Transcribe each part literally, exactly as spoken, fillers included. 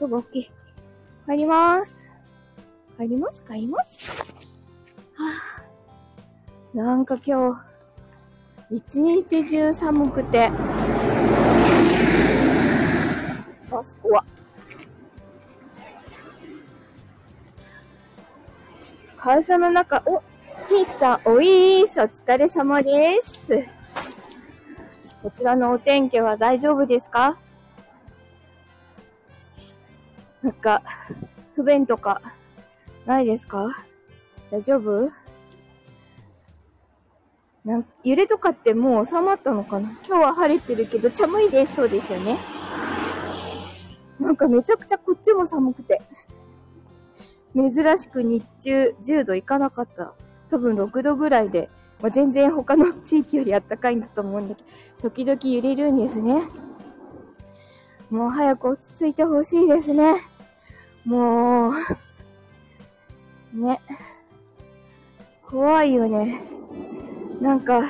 音が大きい。帰ります。帰ります、帰ります。はぁ。なんか今日、一日中寒くて。あそこは。会社の中、お、ひっさん、おいーす。お疲れ様です。そちらのお天気は大丈夫ですか？なんか、不便とか、ないですか？大丈夫？なんか揺れとかってもう収まったのかな？今日は晴れてるけど、寒いです。そうですよね。なんかめちゃくちゃこっちも寒くて。珍しく日中じゅうどいかなかった。多分ろくどぐらいで。まあ、全然他の地域よりあったかいんだと思うんだけど、時々揺れるんですね。もう早く落ち着いてほしいですね。もう、ね。怖いよね。なんか、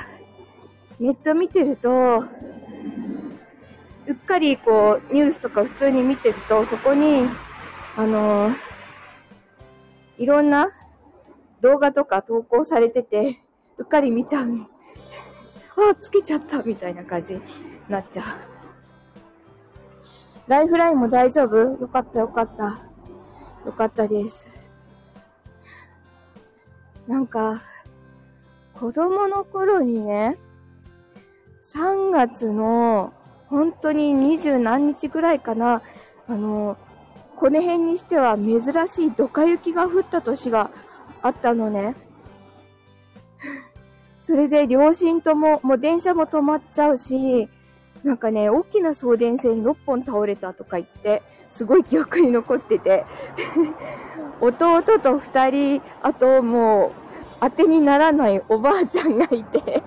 ネット見てると、うっかりこう、ニュースとか普通に見てると、そこに、あの、いろんな動画とか投稿されてて、うっかり見ちゃうの。あ、つけちゃったみたいな感じになっちゃう。ライフラインも大丈夫？よかったよかった。よかったです。なんか、子供の頃にね、さんがつの、本当に二十何日ぐらいかな、あの、この辺にしては珍しいドカ雪が降った年があったのね。それで両親とも、もう電車も止まっちゃうし、なんかね、大きな送電線にろっぽん倒れたとか言って、すごい記憶に残ってて、弟とふたり、あともう、当てにならないおばあちゃんがいて、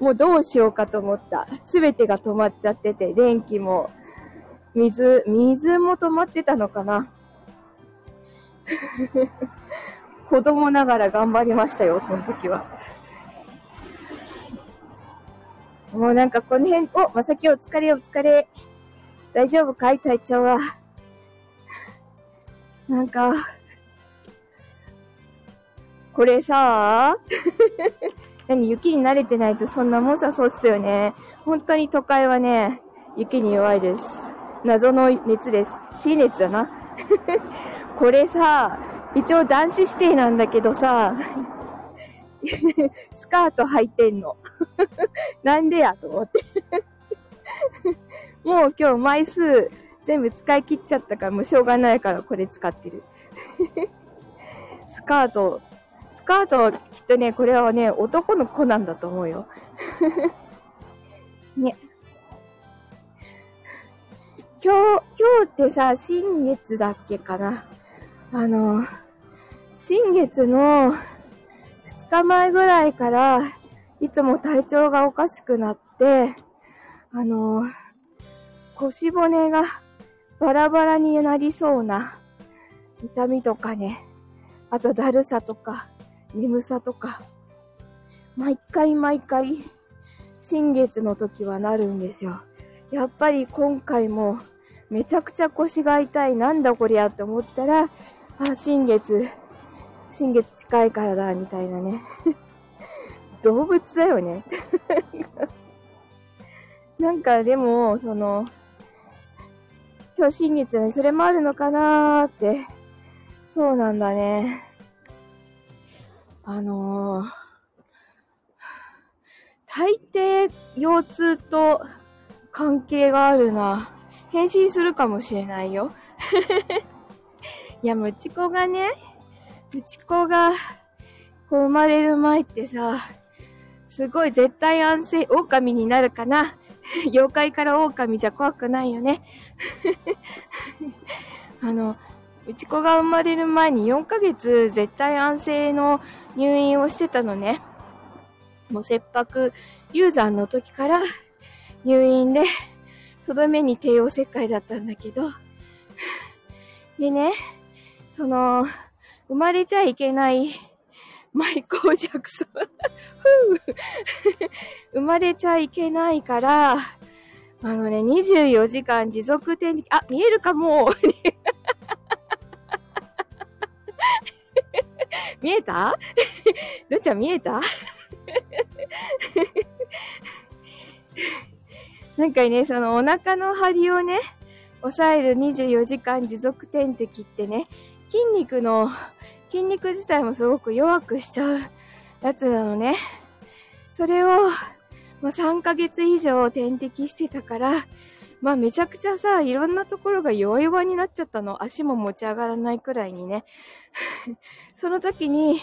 もうどうしようかと思った。すべてが止まっちゃってて、電気も、水、水も止まってたのかな。子供ながら頑張りましたよ、その時は。もうなんかこの辺、お、まさきお疲れお疲れ。大丈夫かい？体調は。なんか、これさ何、雪に慣れてないとそんなもんさ、そうっすよね。本当に都会はね、雪に弱いです。謎の熱です。地熱だな。これさ、一応男子指定なんだけどさ、スカート履いてんの。なんでやと思って。もう今日枚数全部使い切っちゃったからもうしょうがないからこれ使ってる。スカート、スカートきっとね、これはね、男の子なんだと思うよ。ね。今日、今日ってさ、新月だっけかな。あの、新月のふつかまえぐらいからいつも体調がおかしくなって、あの、腰骨がバラバラになりそうな痛みとかね、あとだるさとか眠さとか、毎回毎回新月の時はなるんですよ。やっぱり今回もめちゃくちゃ腰が痛い、なんだこりゃって思ったら、あ、新月、新月近いからだ、みたいなね。動物だよね。なんかでも、その、今日新月ね、それもあるのかなーって。そうなんだね。あのー、大抵、腰痛と関係があるな。変身するかもしれないよ。いや、ムチ子がね、ムチ子が、こう生まれる前ってさ、すごい絶対安静、狼になるかな。妖怪から狼じゃ怖くないよね。あの、ムチ子が生まれる前によんかげつ絶対安静の入院をしてたのね。もう切迫流産の時から入院で、とどめに帝王切開だったんだけど、でね、その、生まれちゃいけない、マイコー・ジャクソン。生まれちゃいけないから、ああのね、にじゅうよじかん持続展示、あ、見えるかも見えたどっちゃん見えたなんかね、そのお腹の張りをね、抑えるにじゅうよじかん持続点滴ってね、筋肉の、筋肉自体もすごく弱くしちゃうやつなのね。それを、まあ、さんかげつ以上点滴してたから、まあめちゃくちゃさ、いろんなところが弱々になっちゃったの。足も持ち上がらないくらいにね。その時に、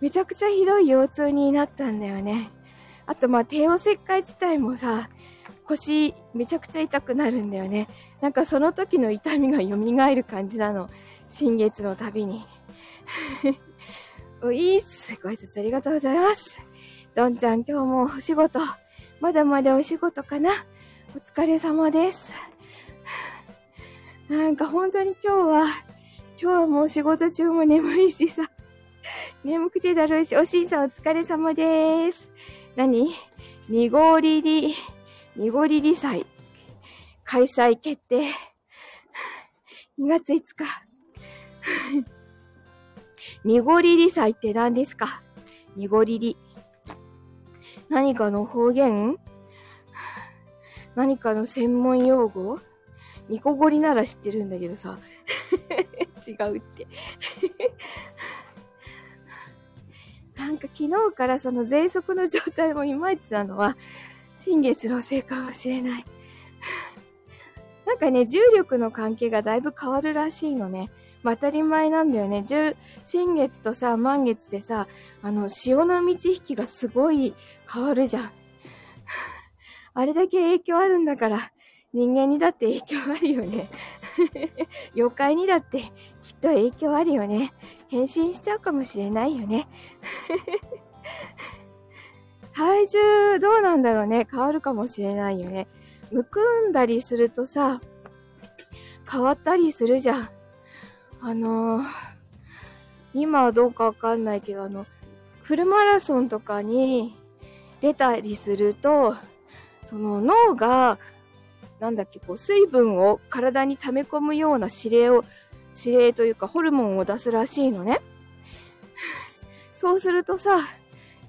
めちゃくちゃひどい腰痛になったんだよね。あとまあ帝王切開自体もさ、腰めちゃくちゃ痛くなるんだよね。なんかその時の痛みが蘇る感じなの。新月のたびに。おいーす。ご挨拶ありがとうございます。どんちゃん今日もお仕事。まだまだお仕事かな。お疲れ様です。なんか本当に今日は、今日はもう仕事中も眠いしさ。眠くてだるいし、おしんさんお疲れ様です。何？にごりり、にごりり祭、開催決定。にがついつか。にごりり祭って何ですか？にごりり。何かの方言？何かの専門用語？ニコゴリなら知ってるんだけどさ。違うって。なんか昨日からその喘息の状態もいまいちなのは、新月のせいかもしれない。なんかね、重力の関係がだいぶ変わるらしいのね。まあ、当たり前なんだよね。重、新月とさ、満月でさ、あの、潮の満ち引きがすごい変わるじゃん。あれだけ影響あるんだから、人間にだって影響あるよね。妖怪にだってきっと影響あるよね。変身しちゃうかもしれないよね。体重どうなんだろうね。変わるかもしれないよね。むくんだりするとさ、変わったりするじゃん。あのー、今はどうかわかんないけど、あの、フルマラソンとかに出たりすると、その脳が、なんだっけ、こう、水分を体に溜め込むような指令を、指令というかホルモンを出すらしいのね。そうするとさ、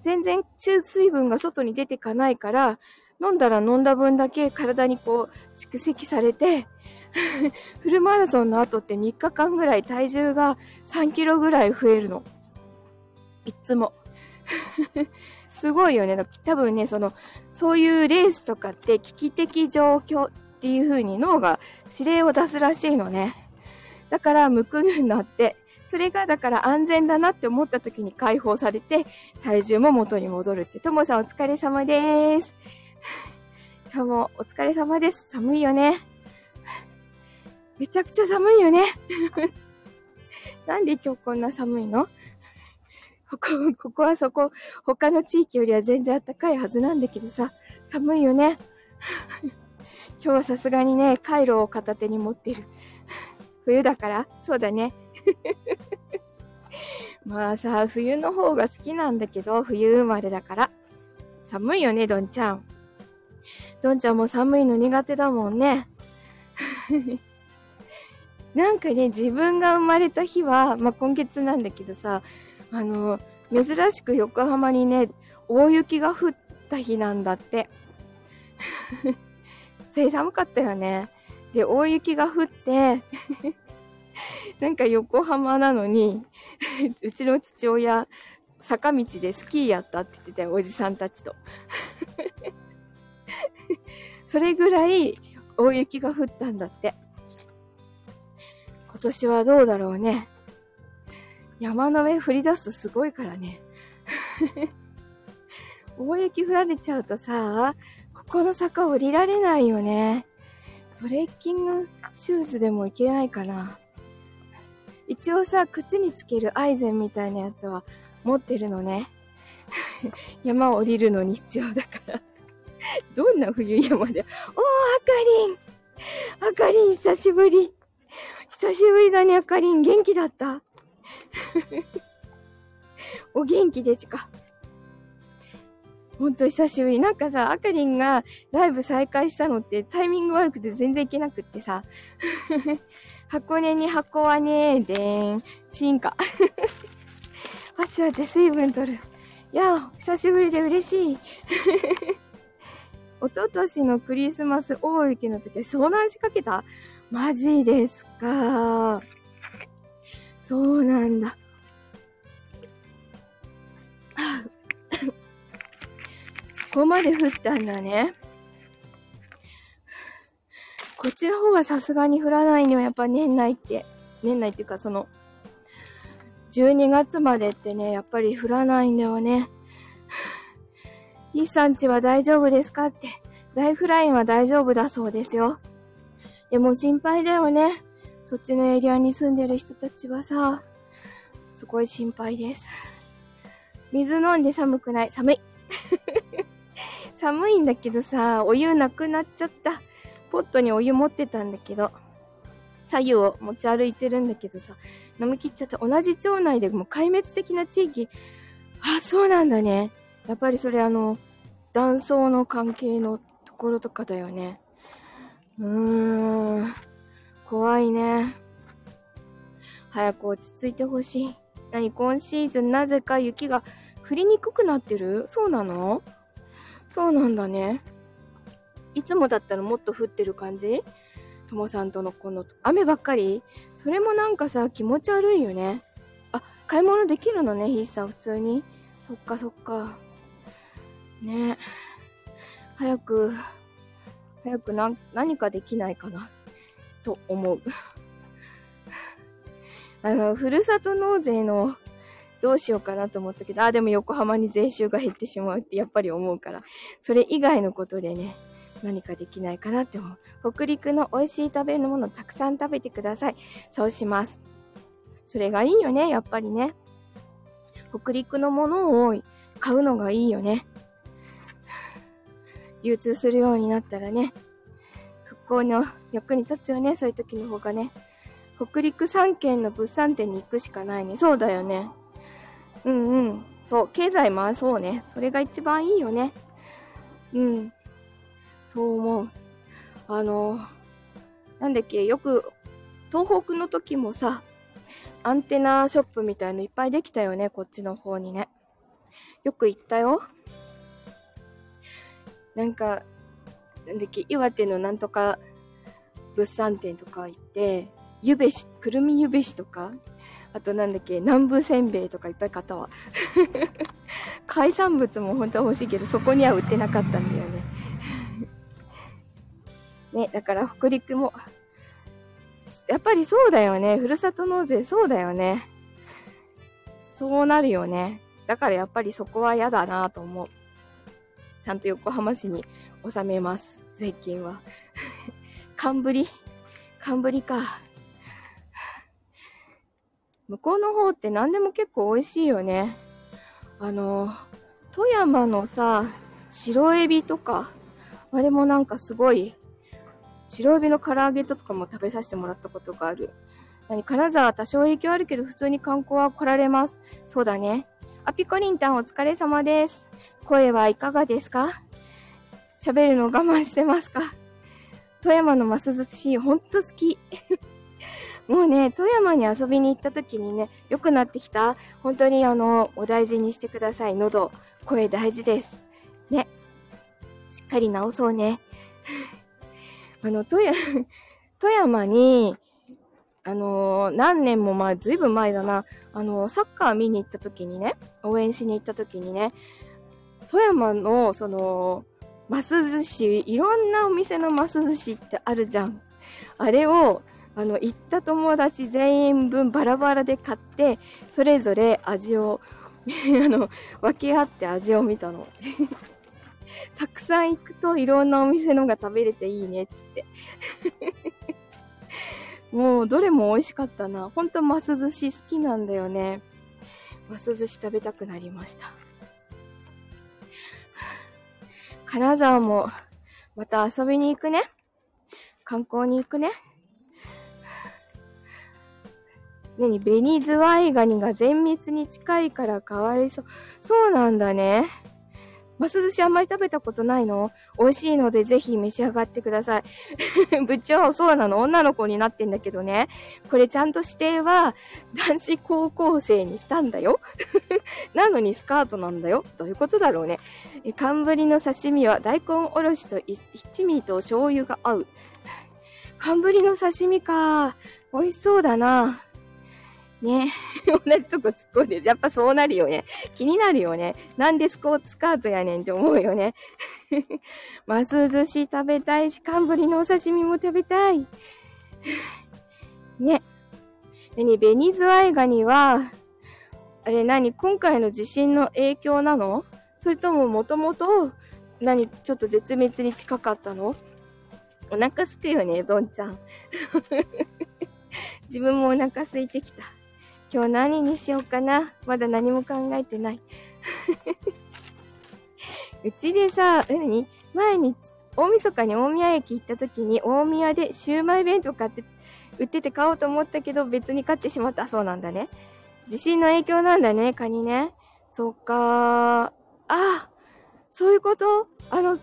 全然水分が外に出てかないから、飲んだら飲んだ分だけ体にこう、蓄積されて、フルマラソンの後ってみっかかんぐらい体重がさんキロぐらい増えるの。いつも。すごいよね。多分ね、その、そういうレースとかって危機的状況っていう風に脳が指令を出すらしいのね。だから、むくむんだって。それが、だから安全だなって思った時に解放されて、体重も元に戻るって。ともさんお疲れ様でーす。今日もお疲れ様です。寒いよね。めちゃくちゃ寒いよね。なんで今日こんな寒いの？ここ、ここはそこ、他の地域よりは全然暖かいはずなんだけどさ、寒いよね。今日はさすがにね、カイロを片手に持ってる。冬だからそうだね。まあさ、冬の方が好きなんだけど、冬生まれだから。寒いよね、どんちゃん。どんちゃんも寒いの苦手だもんね。なんかね、自分が生まれた日は、まあ今月なんだけどさ、あの、珍しく横浜にね、大雪が降った日なんだって。それ寒かったよね。で、大雪が降って、なんか横浜なのに、うちの父親、坂道でスキーやったって言ってたよ、おじさんたちと。それぐらい大雪が降ったんだって。今年はどうだろうね。山の上降り出すとすごいからね。大雪降られちゃうとさ、ここの坂降りられないよね。トレッキングシューズでもいけないかな。一応さ、靴につけるアイゼンみたいなやつは持ってるのね。山を降りるのに必要だから。どんな冬山で。おー、あかりん！あかりん久しぶり。久しぶりだね、あかりん。元気だった。お元気ですか。ほんと久しぶり。なんかさ、あかりんがライブ再開したのってタイミング悪くて全然行けなくってさ。箱根に箱はねーでーん。チンカ。箸割って水分取る。いやー、久しぶりで嬉しい。おととしのクリスマス大雪の時は遭難しかけた？マジですか。そうなんだ。ここまで降ったんだね。こっちの方はさすがに降らないにはやっぱ年内って、年内っていうかその、じゅうにがつまでってね、やっぱり降らないんだよね。イッサンチは大丈夫ですかって、ライフラインは大丈夫だそうですよ。でも心配だよね。そっちのエリアに住んでる人たちはさ、すごい心配です。水飲んで寒くない。寒い。寒いんだけどさ、お湯なくなっちゃった。ポットにお湯持ってたんだけど、左右を持ち歩いてるんだけどさ、飲み切っちゃった。同じ町内でもう壊滅的な地域。あ、そうなんだね。やっぱりそれあの、断層の関係のところとかだよね。うーん。怖いね。早く落ち着いてほしい。なに、今シーズンなぜか雪が降りにくくなってる？そうなの？そうなんだね。いつもだったらもっと降ってる感じ？ともさんとのこの雨ばっかり？それもなんかさ、気持ち悪いよね。あ、買い物できるのね、ひっさん、普通に。そっかそっか。ね。早く、早くな、何かできないかな、と思う。あの、ふるさと納税の、どうしようかなと思ったけど、あ、でも横浜に税収が減ってしまうってやっぱり思うから、それ以外のことでね、何かできないかなって思う。北陸の美味しい食べ物たくさん食べてください。そうします。それがいいよね、やっぱりね。北陸のものを買うのがいいよね。流通するようになったらね、復興の役に立つよね、そういう時の方がね。北陸さんけんの物産展に行くしかないね。そうだよね。うんうん。そう。経済回そうね。それが一番いいよね。うん。そう思う。あの、なんだっけ、よく、東北の時もさ、アンテナショップみたいのいっぱいできたよね。こっちの方にね。よく行ったよ。なんか、なんだっけ、岩手のなんとか物産展とか行って、ゆべし、くるみゆべしとか、あとなんだっけ、南部せんべいとかいっぱい買ったわ。海産物も本当は欲しいけど、そこには売ってなかったんだよね。ね、だから北陸も、やっぱりそうだよね。ふるさと納税そうだよね。そうなるよね。だからやっぱりそこは嫌だなぁと思う。ちゃんと横浜市に納めます。税金は。寒ぶり。寒ぶりか。向こうの方って何でも結構美味しいよね。あの、富山のさ、白エビとか、あれもなんかすごい、白エビの唐揚げとかも食べさせてもらったことがある。何、金沢多少影響あるけど普通に観光は来られます。そうだね。あ、ピコリンタンお疲れ様です。声はいかがですか？喋るの我慢してますか？富山のます寿司、ほんと好き。もうね、富山に遊びに行った時にね、良くなってきた。本当にあの、お大事にしてください。喉、声大事です。ね。しっかり治そうね。あの、富山、富山に、あのー、何年も前、ずいぶん前だな。あのー、サッカー見に行った時にね、応援しに行った時にね、富山の、その、ます寿司、いろんなお店のます寿司ってあるじゃん。あれを、あの、行った友達全員分バラバラで買って、それぞれ味を、あの、分け合って味を見たの。たくさん行くといろんなお店のが食べれていいね、つって。もう、どれも美味しかったな。ほんと、ます寿司好きなんだよね。ます寿司食べたくなりました。金沢も、また遊びに行くね。観光に行くね。なに、ベニズワイガニが全滅に近いからかわいそう。そうなんだね。ます寿司あんまり食べたことないの？美味しいのでぜひ召し上がってください。部長、そうなの？女の子になってんだけどね。これちゃんと指定は男子高校生にしたんだよ。なのにスカートなんだよ。どういうことだろうね。え、寒ぶりの刺身は大根おろしと一味と醤油が合う。寒ぶりの刺身か。美味しそうだな。ね、同じとこ突っ込んでる。やっぱそうなるよね。気になるよね。なんでスコーツスカートやねんって思うよね。ます寿司食べたいし、寒ぶりのお刺身も食べたい。ね。何、ベニズワイガニは、あれ何、今回の地震の影響なの？それとももともと、何、ちょっと絶滅に近かったの？お腹すくよね、どんちゃん。自分もお腹空いてきた。今日何にしようかな。まだ何も考えてない。うちでさ、何？前に大晦日に大宮駅行った時に大宮でシューマイ弁当買って、売ってて買おうと思ったけど別に買ってしまった。そうなんだね。地震の影響なんだね、カニね。そっかー。あ、そういうこと？あの、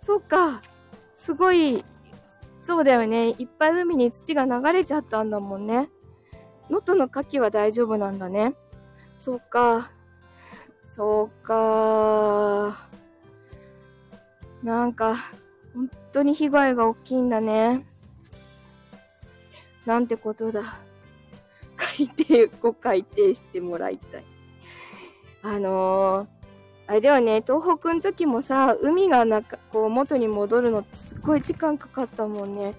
そっか。すごい、そうだよね。いっぱい海に土が流れちゃったんだもんね。能登の牡蠣は大丈夫なんだね。そうか。そうか。なんか、本当に被害が大きいんだね。なんてことだ。改定、ご改定してもらいたい。あのー、あれだよね、東北の時もさ、海がなんかこう元に戻るのってすっごい時間かかったもんね。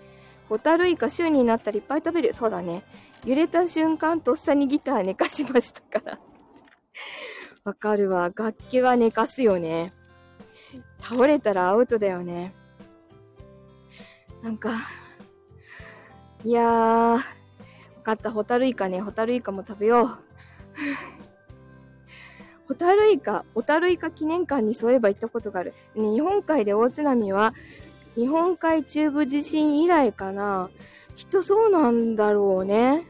ホタルイカ週になったらいっぱい食べる。そうだね。揺れた瞬間とっさにギター寝かしましたから。わかるわ。楽器は寝かすよね。倒れたらアウトだよね。なんか、いやー、わかった。ホタルイカね。ホタルイカも食べよう。ホタルイカ、ホタルイカ記念館にそういえば行ったことがある。ね、日本海で大津波は、日本海中部地震以来かな。きっとそうなんだろうね。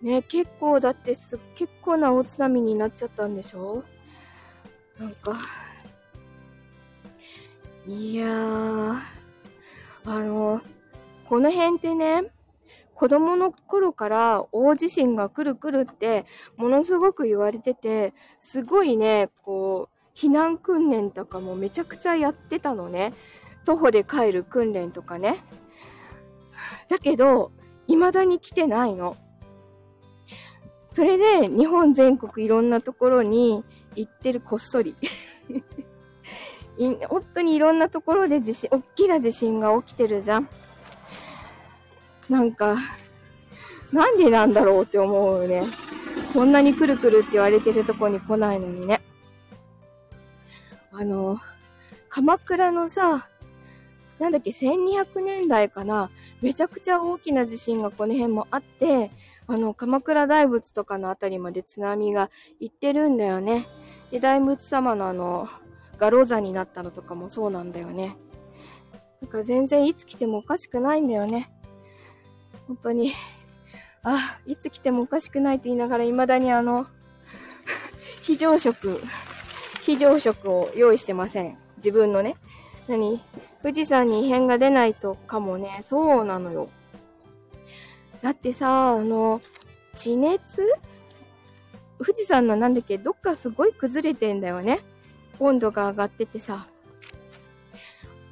ね、結構だってす、結構な大津波になっちゃったんでしょ？なんか、いやー、あの、この辺ってね、子供の頃から大地震が来る来るってものすごく言われてて、すごいね、こう、避難訓練とかもめちゃくちゃやってたのね。徒歩で帰る訓練とかね。だけど、未だに来てないの。それで日本全国いろんなところに行ってる、こっそり。本当にいろんなところで地震、大きな地震が起きてるじゃん。なんか、なんでなんだろうって思うよね。こんなにくるくるって言われてるとこに来ないのにね。あの、鎌倉のさ、なんだっけ、せんにひゃくねんだいかな。めちゃくちゃ大きな地震がこの辺もあって、あの、鎌倉大仏とかのあたりまで津波が行ってるんだよね。で、大仏様のあの、がロザになったのとかもそうなんだよね。だから全然いつ来てもおかしくないんだよね。本当に、あ、いつ来てもおかしくないと言いながら、未だにあの、非常食、非常食を用意してません。自分のね。何？富士山に異変が出ないとかもね、そうなのよ。だってさ、あの、地熱？富士山のなんだっけ、どっかすごい崩れてんだよね。温度が上がっててさ。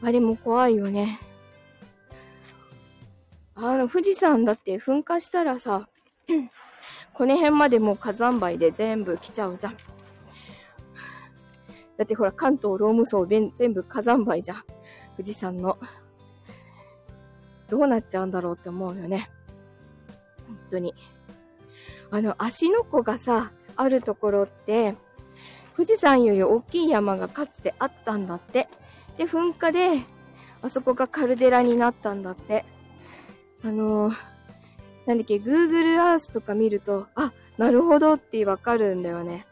あれも怖いよね。あの、富士山だって噴火したらさ、この辺までもう火山灰で全部来ちゃうじゃん。だってほら、関東ローム層全部火山灰じゃん。富士山の。どうなっちゃうんだろうって思うよね。本当に。あの、芦ノ湖がさ、あるところって、富士山より大きい山がかつてあったんだって。で、噴火で、あそこがカルデラになったんだって。あのー、なんだっけ、Google Earth とか見ると、あ、なるほどってわかるんだよね。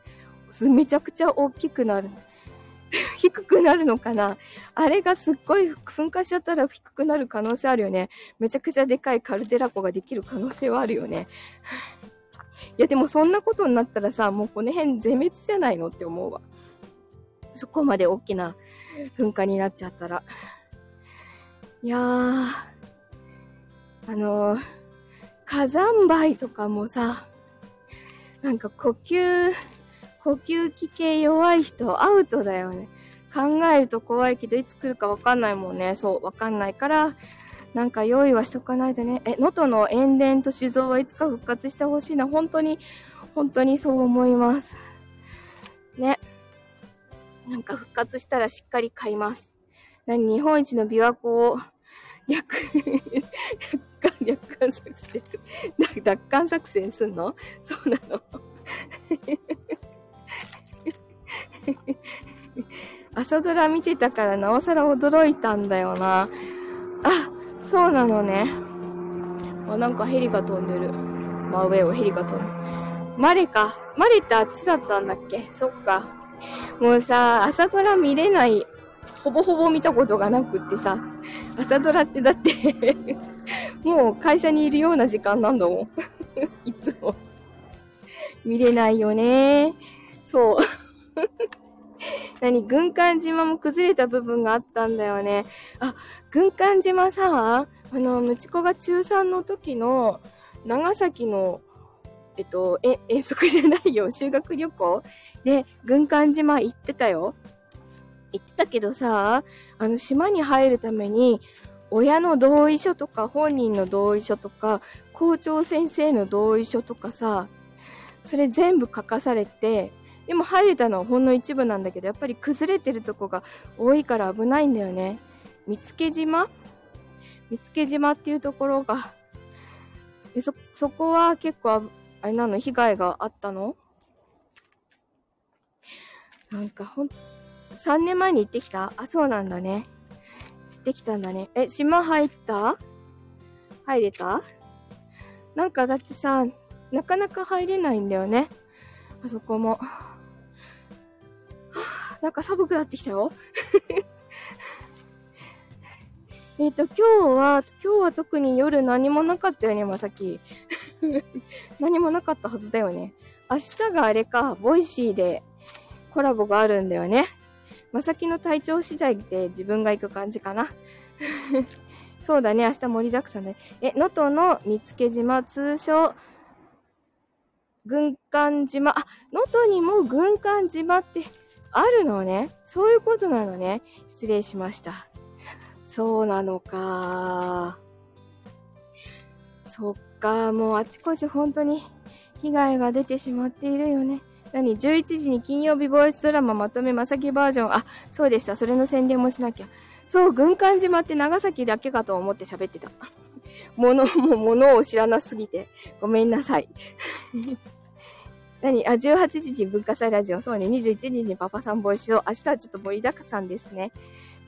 めちゃくちゃ大きくなる。低くなるのかな？あれがすっごい噴火しちゃったら低くなる可能性あるよね。めちゃくちゃでかいカルデラ湖ができる可能性はあるよね。いやでもそんなことになったらさ、もうこの辺全滅じゃないのって思うわ。そこまで大きな噴火になっちゃったら。いやー、あのー、火山灰とかもさ、なんか呼吸、呼吸器系弱い人アウトだよね。考えると怖いけど、いつ来るかわかんないもんね。そう、わかんないから、なんか用意はしとかないとね。え、能登の塩田と酒造はいつか復活してほしいな。本当に、本当にそう思います。ね。なんか復活したらしっかり買います。何、日本一の琵琶湖を、略、略奪還作戦、奪還作戦すんの？そうなの。朝ドラ見てたからなおさら驚いたんだよな。あ、そうなのね。あ、なんかヘリが飛んでる。真上をヘリが飛んでる。マレか。マレってあっちだったんだっけ？そっか。もうさ、朝ドラ見れない。ほぼほぼ見たことがなくってさ。朝ドラってだって、もう会社にいるような時間なんだもん。いつも。見れないよね。そう。何、軍艦島も崩れた部分があったんだよね。あ、軍艦島さ、あの、むちこが中さんの時の、長崎の、えっと、え、遠足じゃないよ、修学旅行で、軍艦島行ってたよ。行ってたけどさ、あの、島に入るために、親の同意書とか、本人の同意書とか、校長先生の同意書とかさ、それ全部書かされて、でも入れたのはほんの一部なんだけど、やっぱり崩れてるとこが多いから危ないんだよね。見附島？見附島っていうところが、そ、そこは結構、あれなの、被害があったの？なんかほん、さんねんまえに行ってきた？あ、そうなんだね。行ってきたんだね。え、島入った？入れた？なんかだってさ、なかなか入れないんだよね。あそこも。なんか寒くなってきたよ。えっと、今日は、今日は特に夜何もなかったよね、まさき。何もなかったはずだよね。明日があれか、ボイシーでコラボがあるんだよね。まさきの体調次第で自分が行く感じかな。そうだね、明日盛りだくさんだね。え、能登の見附島、通称、軍艦島。あ、能登にも軍艦島ってあるのね。そういうことなのね。失礼しました。そうなのか。そっか、もうあちこち本当に被害が出てしまっているよね。何？ じゅういち 時に金曜日ボイスドラマまとめまさきバージョン。あ、そうでした。それの宣伝もしなきゃ。そう、軍艦島って長崎だけかと思って喋ってた。もの、もうものを知らなすぎて。ごめんなさい。何？あ、じゅうはちじに文化祭ラジオ。そうね。にじゅういちじにパパさんボイスを。明日はちょっと盛りだくさんですね。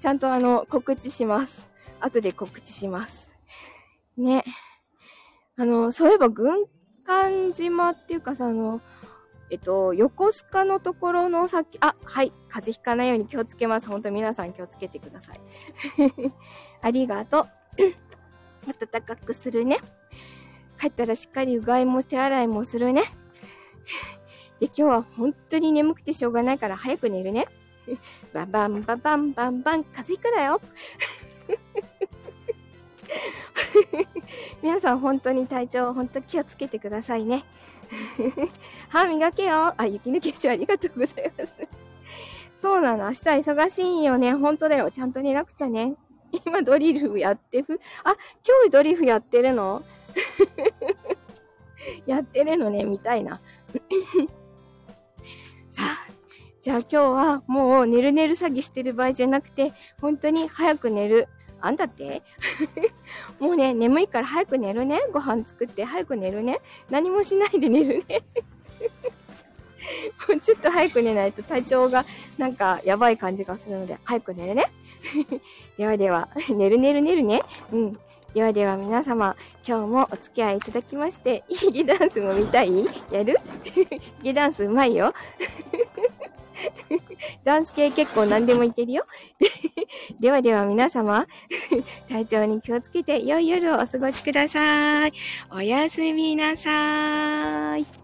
ちゃんとあの、告知します。後で告知します。ね。あの、そういえば軍艦島っていうかさ、あの、えっと、横須賀のところの先、あ、はい、風邪ひかないように気をつけます。本当皆さん気をつけてください。ありがとう。暖かくするね。帰ったらしっかりうがいも手洗いもするね。で、今日は本当に眠くてしょうがないから早く寝るね。バンバンバンバンバンバン、風邪ひくだよ。皆さん本当に体調本当気をつけてくださいね。歯磨けよ。あ、雪抜けしてありがとうございます。そうなの。明日忙しいよね。本当だよ。ちゃんと寝なくちゃね。今ドリルやってふ、あ、今日ドリルやってるの？やってるのね。見たいな。さあ、じゃあ今日はもう寝る寝る詐欺してる場合じゃなくて、本当に早く寝る。あんだってもうね、眠いから早く寝るね。ご飯作って早く寝るね。何もしないで寝るね。もうちょっと早く寝ないと体調がなんかやばい感じがするので、早く寝るね。ではでは、寝る寝る寝るね。うん。ではでは皆様、今日もお付き合いいただきまして、いいゲダンスも見たい？やる？ゲダンスうまいよ。ダンス系結構何でもいけるよ。ではでは皆様、体調に気をつけて良い夜をお過ごしください。おやすみなさーい。